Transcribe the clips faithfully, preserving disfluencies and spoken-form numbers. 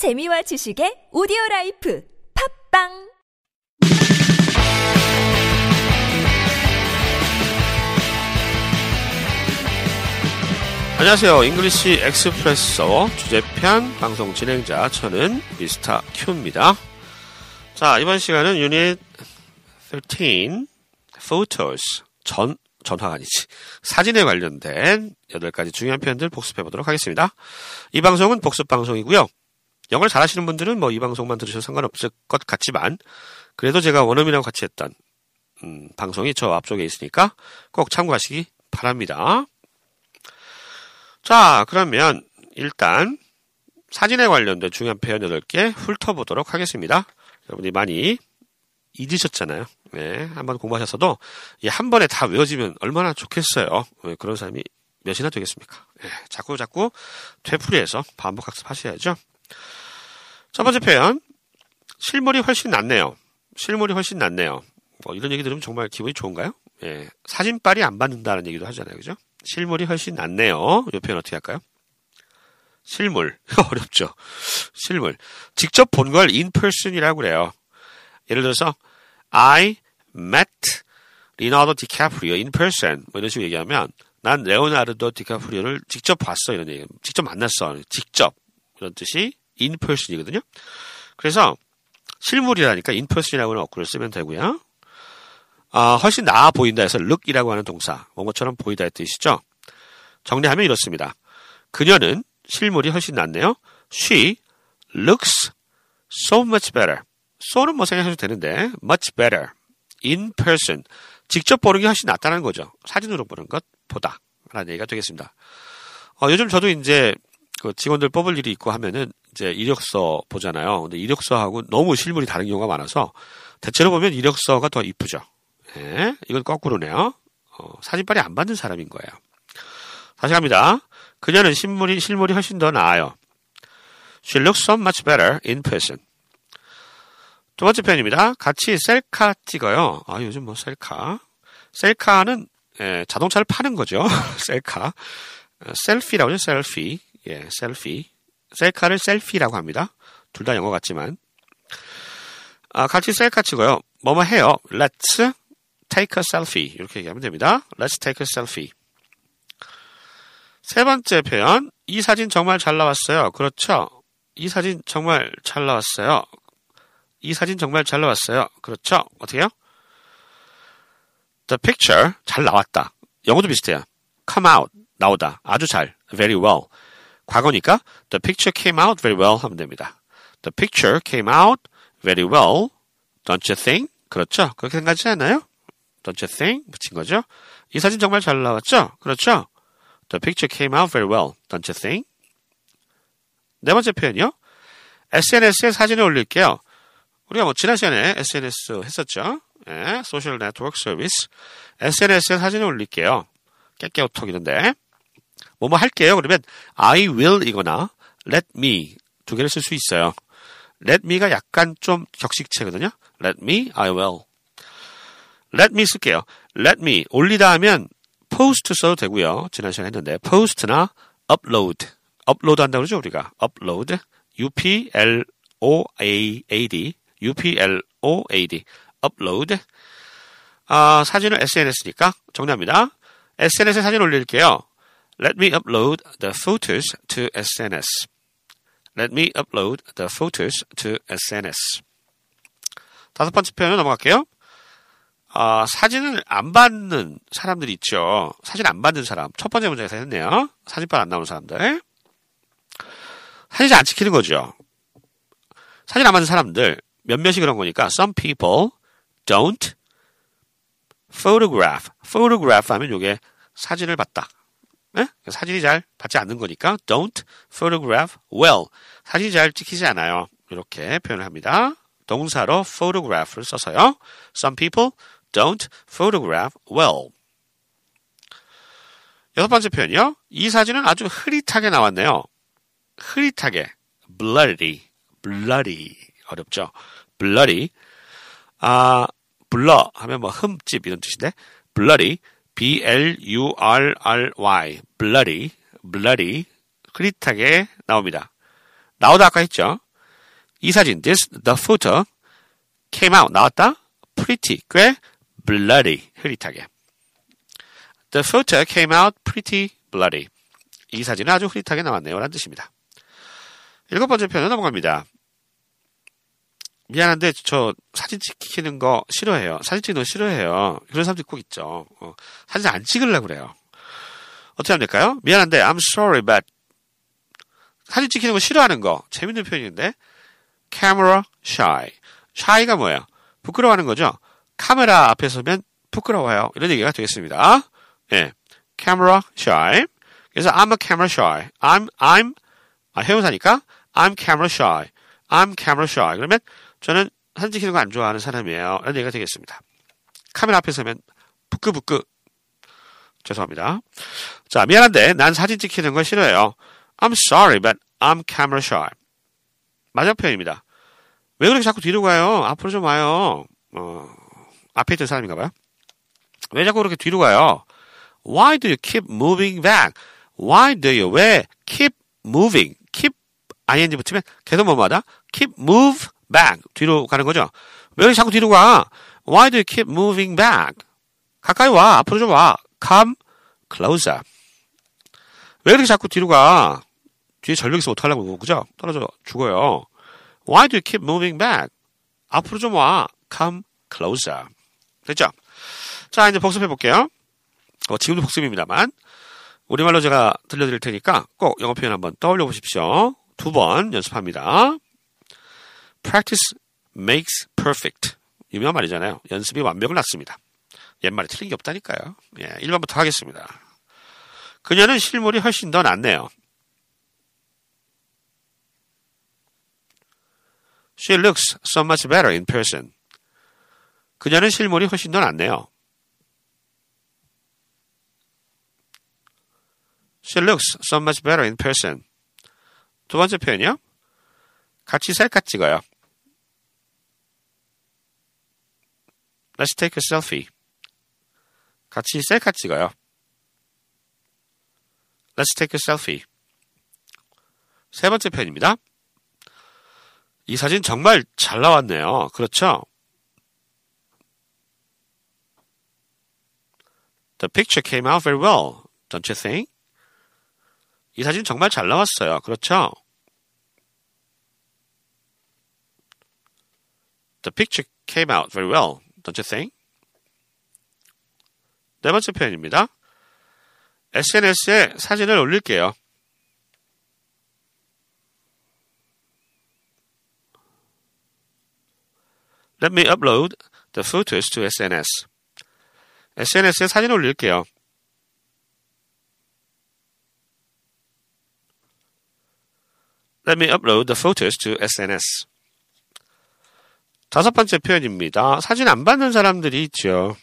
재미와 지식의 오디오라이프 팝빵! 안녕하세요. 잉글리시 엑스프레소 주제편 방송 진행자 저는 미스터 Q입니다. 자, 이번 시간은 유닛 십삼 Photos 전, 전화가 아니지 사진에 관련된 여덟 가지 중요한 표현들 복습해 보도록 하겠습니다. 이 방송은 복습 방송이고요. 영어를 잘하시는 분들은 뭐 이 방송만 들으셔도 상관없을 것 같지만 그래도 제가 원어민이랑 같이 했던 음, 방송이 저 앞쪽에 있으니까 꼭 참고하시기 바랍니다. 자, 그러면 일단 사진에 관련된 중요한 표현 여덟 개 훑어보도록 하겠습니다. 여러분이 많이 잊으셨잖아요. 네, 한번 공부하셨어도 한 번에 다 외워지면 얼마나 좋겠어요. 네, 그런 사람이 몇이나 되겠습니까? 네, 자꾸 자꾸 되풀이해서 반복 학습하셔야죠. 첫 번째 표현, 실물이 훨씬 낫네요. 실물이 훨씬 낫네요. 뭐 이런 얘기 들으면 정말 기분이 좋은가요? 예, 사진빨이 안 받는다는 얘기도 하잖아요, 그죠? 실물이 훨씬 낫네요. 이 표현 어떻게 할까요? 실물 어렵죠. 실물 직접 본 걸 in person이라고 그래요. 예를 들어서 I met 리나르도 디카프리오 in person 뭐 이런 식으로 얘기하면 난 레오나르도 디카프리오를 직접 봤어 이런 얘기, 직접 만났어, 직접 이런 뜻이 in person이거든요. 그래서 실물이라니까 in person이라고는 어구를 쓰면 되고요. 아, 훨씬 나아 보인다 해서 look이라고 하는 동사, 원어처럼 보이다의 뜻이죠. 정리하면 이렇습니다. 그녀는 실물이 훨씬 낫네요. She looks so much better. so는 뭐 생각하셔도 되는데 much better in person. 직접 보는 게 훨씬 낫다는 거죠. 사진으로 보는 것보다 라는 얘기가 되겠습니다. 어, 요즘 저도 이제 그 직원들 뽑을 일이 있고 하면은 이제 이력서 보잖아요. 근데 이력서하고 너무 실물이 다른 경우가 많아서 대체로 보면 이력서가 더 이쁘죠. 예, 이건 거꾸로네요. 어, 사진빨이 안 받는 사람인 거예요. 다시 갑니다. 그녀는 실물이, 실물이 훨씬 더 나아요. She looks so much better in person. 두 번째 표현입니다. 같이 셀카 찍어요. 아, 요즘 뭐 셀카. 셀카는, 예, 자동차를 파는 거죠. 셀카. 셀피라고 하죠. 셀피. 예, 셀피. 셀카를 셀피라고 합니다. 둘 다 영어 같지만. 아, 같이 셀카 찍어요. 뭐뭐 해요. Let's take a selfie. 이렇게 얘기하면 됩니다. Let's take a selfie. 세 번째 표현. 이 사진 정말 잘 나왔어요. 그렇죠. 이 사진 정말 잘 나왔어요. 이 사진 정말 잘 나왔어요. 그렇죠. 어떻게 해요? The picture. 잘 나왔다. 영어도 비슷해요. Come out. 나오다. 아주 잘. Very well. 과거니까 The picture came out very well 하면 됩니다. The picture came out very well. Don't you think? 그렇죠. 그렇게 생각하지 않아요? Don't you think? 붙인 거죠. 이 사진 정말 잘 나왔죠? 그렇죠. The picture came out very well. Don't you think? 네 번째 표현이요. 에스엔에스에 사진을 올릴게요. 우리가 뭐 지난 시간에 에스엔에스 했었죠. 네, Social Network Service. 에스엔에스에 사진을 올릴게요. 깨깨오톡이던데. 뭐뭐 할게요. 그러면 I will 이거나 let me 두 개를 쓸 수 있어요. let me가 약간 좀 격식체거든요. let me, I will. let me 쓸게요. let me, 올리다 하면 post 써도 되고요. 지난 시간에 했는데 post나 upload. upload 한다고 그러죠, 우리가. upload, U-P-L-O-A-D, U-P-L-O-A-D, upload. 아, 사진은 에스엔에스니까 정리합니다. 에스엔에스에 사진 올릴게요. let me upload the photos to 에스엔에스. Let me upload the photos to 에스엔에스. 다섯 번째 표현으로 넘어갈게요. 아, 사진을 안 받는 사람들이 있죠. 사진 안 받는 사람. 첫 번째 문장에서 했네요. 사진빨 안 나오는 사람들. 사진 안 찍히는 거죠. 사진 안 받는 사람들. 몇몇이 그런 거니까 some people don't photograph. photograph 하면 이게 사진을 받다. 네? 사진이 잘 받지 않는 거니까 don't photograph well. 사진이 잘 찍히지 않아요. 이렇게 표현을 합니다. 동사로 photograph를 써서요. Some people don't photograph well. 여섯 번째 표현이요. 이 사진은 아주 흐릿하게 나왔네요. 흐릿하게. blurry. blurry. 어렵죠. blurry. 아, blur 하면 뭐 흠집 이런 뜻인데 blurry. B-L-U-R-R-Y, bloody, bloody, 흐릿하게 나옵니다. 나오다 아까 했죠? 이 사진, this, the photo, came out, 나왔다, pretty, 꽤 bloody, 흐릿하게. The photo came out pretty bloody. 이 사진은 아주 흐릿하게 나왔네요. 라는 뜻입니다. 일곱 번째 표현 넘어갑니다. 미안한데 저 사진 찍히는 거 싫어해요. 사진 찍는 거 싫어해요. 그런 사람들이 꼭 있죠. 어, 사진 안 찍으려고 그래요. 어떻게 하면 될까요? 미안한데 I'm sorry but 사진 찍히는 거 싫어하는 거 재밌는 표현인데 camera shy. shy가 뭐예요? 부끄러워하는 거죠. 카메라 앞에 서면 부끄러워요. 이런 얘기가 되겠습니다. 예, camera shy. 그래서 I'm a camera shy. I'm I'm 아, 회원사니까 I'm camera shy. I'm camera shy. 그러면 저는 사진 찍히는 거 안 좋아하는 사람이에요. 이런 얘기가 되겠습니다. 카메라 앞에 서면 부끄부끄. 죄송합니다. 자, 미안한데 난 사진 찍히는 거 싫어해요. I'm sorry, but I'm camera shy. 마지막 표현입니다. 왜 그렇게 자꾸 뒤로 가요? 앞으로 좀 와요. 어, 앞에 있던 사람인가 봐요. 왜 자꾸 그렇게 뒤로 가요? Why do you keep moving back? Why do you 왜 keep moving? keep ing 붙이면 계속 뭐마다 keep move back 뒤로 가는 거죠. 왜 이렇게 자꾸 뒤로 가? Why do you keep moving back? 가까이 와. 앞으로 좀 와. Come closer. 왜 이렇게 자꾸 뒤로 가? 뒤에 전력 있으면 어떡하려고 그죠? 떨어져 죽어요. Why do you keep moving back? 앞으로 좀 와. Come closer. 됐죠? 자, 이제 복습해 볼게요. 어, 지금도 복습입니다만 우리말로 제가 들려드릴 테니까 꼭 영어 표현 한번 떠올려 보십시오. 두 번 연습합니다. Practice makes perfect. 유명한 말이잖아요. 연습이 완벽을 낳습니다. 옛말에 틀린 게 없다니까요. 예, 일 번부터 하겠습니다. 그녀는 실물이 훨씬 더 낫네요. She looks so much better in person. 그녀는 실물이 훨씬 더 낫네요. She looks so much better in person. 두 번째 표현이요. 같이 셀카 찍어요. Let's take a selfie. 같이 셀카 찍어요. Let's take a selfie. 세 번째 표현입니다. 이 사진 정말 잘 나왔네요. 그렇죠? The picture came out very well, don't you think? 이 사진 정말 잘 나왔어요. 그렇죠? The picture came out very well, don't you think? 네 번째 표현입니다. 에스엔에스에 사진을 올릴게요. Let me upload the photos to 에스엔에스. 에스엔에스에 사진을 올릴게요. Let me upload the photos to 에스엔에스. 다섯 번째 표현입니다. 사진 안 받는 사람들이 있죠.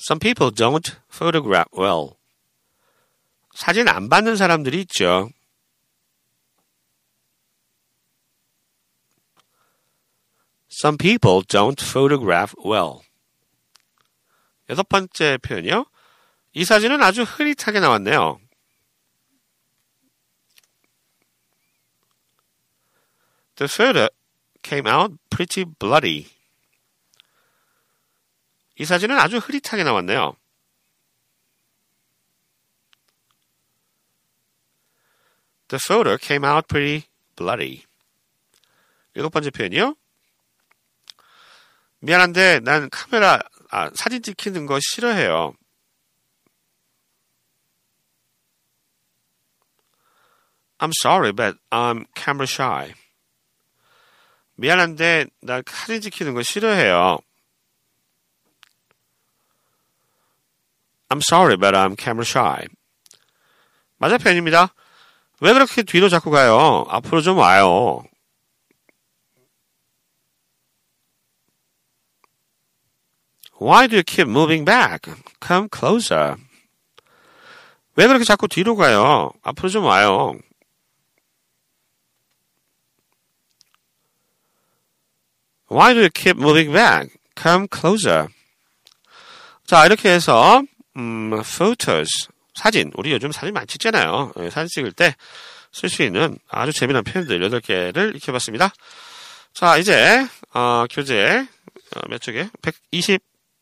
Some people don't photograph well. 사진 안 받는 사람들이 있죠. Some people don't photograph well. 여섯 번째 표현이요. 이 사진은 아주 흐릿하게 나왔네요. The photo came out pretty bloody. 이 사진은 아주 흐릿하게 나왔네요. The photo came out pretty bloody. 일곱 번째 표현이요. 미안한데 난 카메라, 아, 사진 찍히는 거 싫어해요. I'm sorry, but I'm camera shy. 미안한데 나 사진 찍히는 거 싫어해요. I'm sorry, but I'm camera shy. 맞아 표현입니다. 왜 그렇게 뒤로 자꾸 가요? 앞으로 좀 와요. Why do you keep moving back? Come closer. 왜 그렇게 자꾸 뒤로 가요? 앞으로 좀 와요. Why do you keep moving back? Come closer. 자, 이렇게 해서 음, photos, 사진, 우리 요즘 사진 많이 찍잖아요. 예, 사진 찍을 때 쓸 수 있는 아주 재미난 표현들 여덟 개를 익혀봤습니다. 자, 이제 어, 교재 어, 몇 쪽에?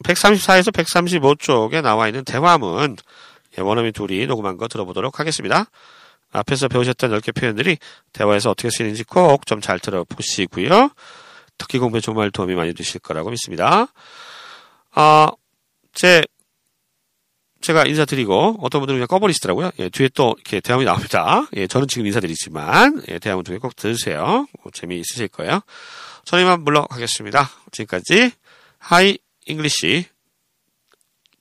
백삼십사에서 백삼십오 쪽에 나와 있는 대화문, 예, 원어민 둘이 녹음한 거 들어보도록 하겠습니다. 앞에서 배우셨던 열 개 표현들이 대화에서 어떻게 쓰이는지 꼭 좀 잘 들어보시고요. 듣기 공부에 정말 도움이 많이 되실 거라고 믿습니다. 아, 제, 제가 인사드리고, 어떤 분들은 그냥 꺼버리시더라고요. 예, 뒤에 또 이렇게 대화문이 나옵니다. 예, 저는 지금 인사드리지만, 예, 대화문 중에 꼭 들으세요. 뭐 재미있으실 거예요. 저는 이만 물러가겠습니다. 지금까지 하이 잉글리시.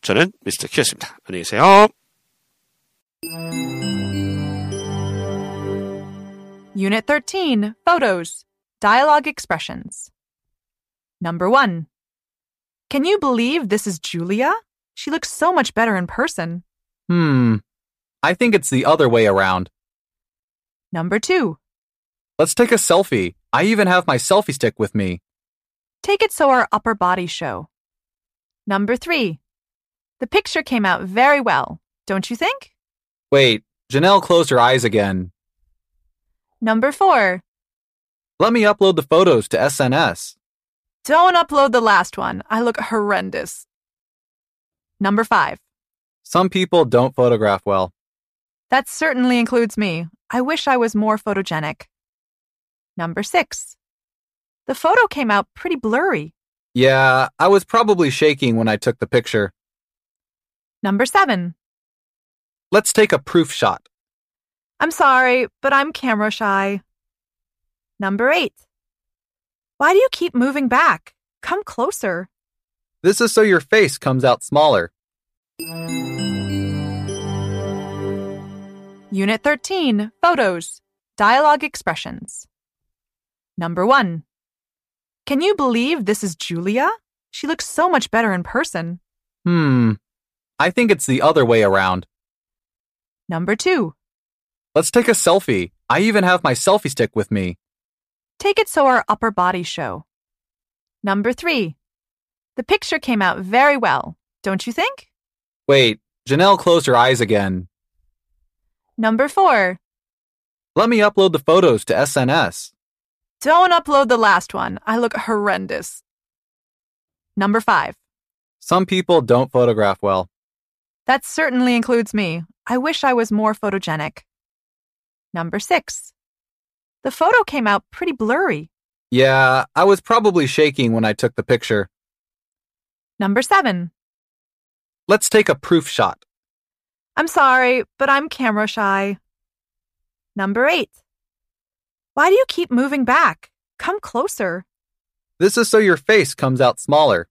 저는 미스터 Q였습니다. 안녕히 계세요. Unit thirteen, Photos. Dialogue expressions. Number one. Can you believe this is Julia? She looks so much better in person. Hmm. I think it's the other way around. Number two. Let's take a selfie. I even have my selfie stick with me. Take it so our upper body show. Number three. The picture came out very well, don't you think? Wait, Janelle closed her eyes again. Number four. Let me upload the photos to S N S. Don't upload the last one. I look horrendous. Number five. Some people don't photograph well. That certainly includes me. I wish I was more photogenic. Number six. The photo came out pretty blurry. Yeah, I was probably shaking when I took the picture. Number seven. Let's take a proof shot. I'm sorry, but I'm camera shy. Number eight. Why do you keep moving back? Come closer. This is so your face comes out smaller. Unit thirteen, Photos. Dialogue expressions. Number one. Can you believe this is Julia? She looks so much better in person. Hmm. I think it's the other way around. Number two. Let's take a selfie. I even have my selfie stick with me. Take it so our upper body show. Number three. The picture came out very well, don't you think? Wait, Janelle closed her eyes again. Number four. Let me upload the photos to S N S. Don't upload the last one. I look horrendous. Number five. Some people don't photograph well. That certainly includes me. I wish I was more photogenic. Number six. The photo came out pretty blurry. Yeah, I was probably shaking when I took the picture. Number seven. Let's take a proof shot. I'm sorry, but I'm camera shy. Number eight. Why do you keep moving back? Come closer. This is so your face comes out smaller.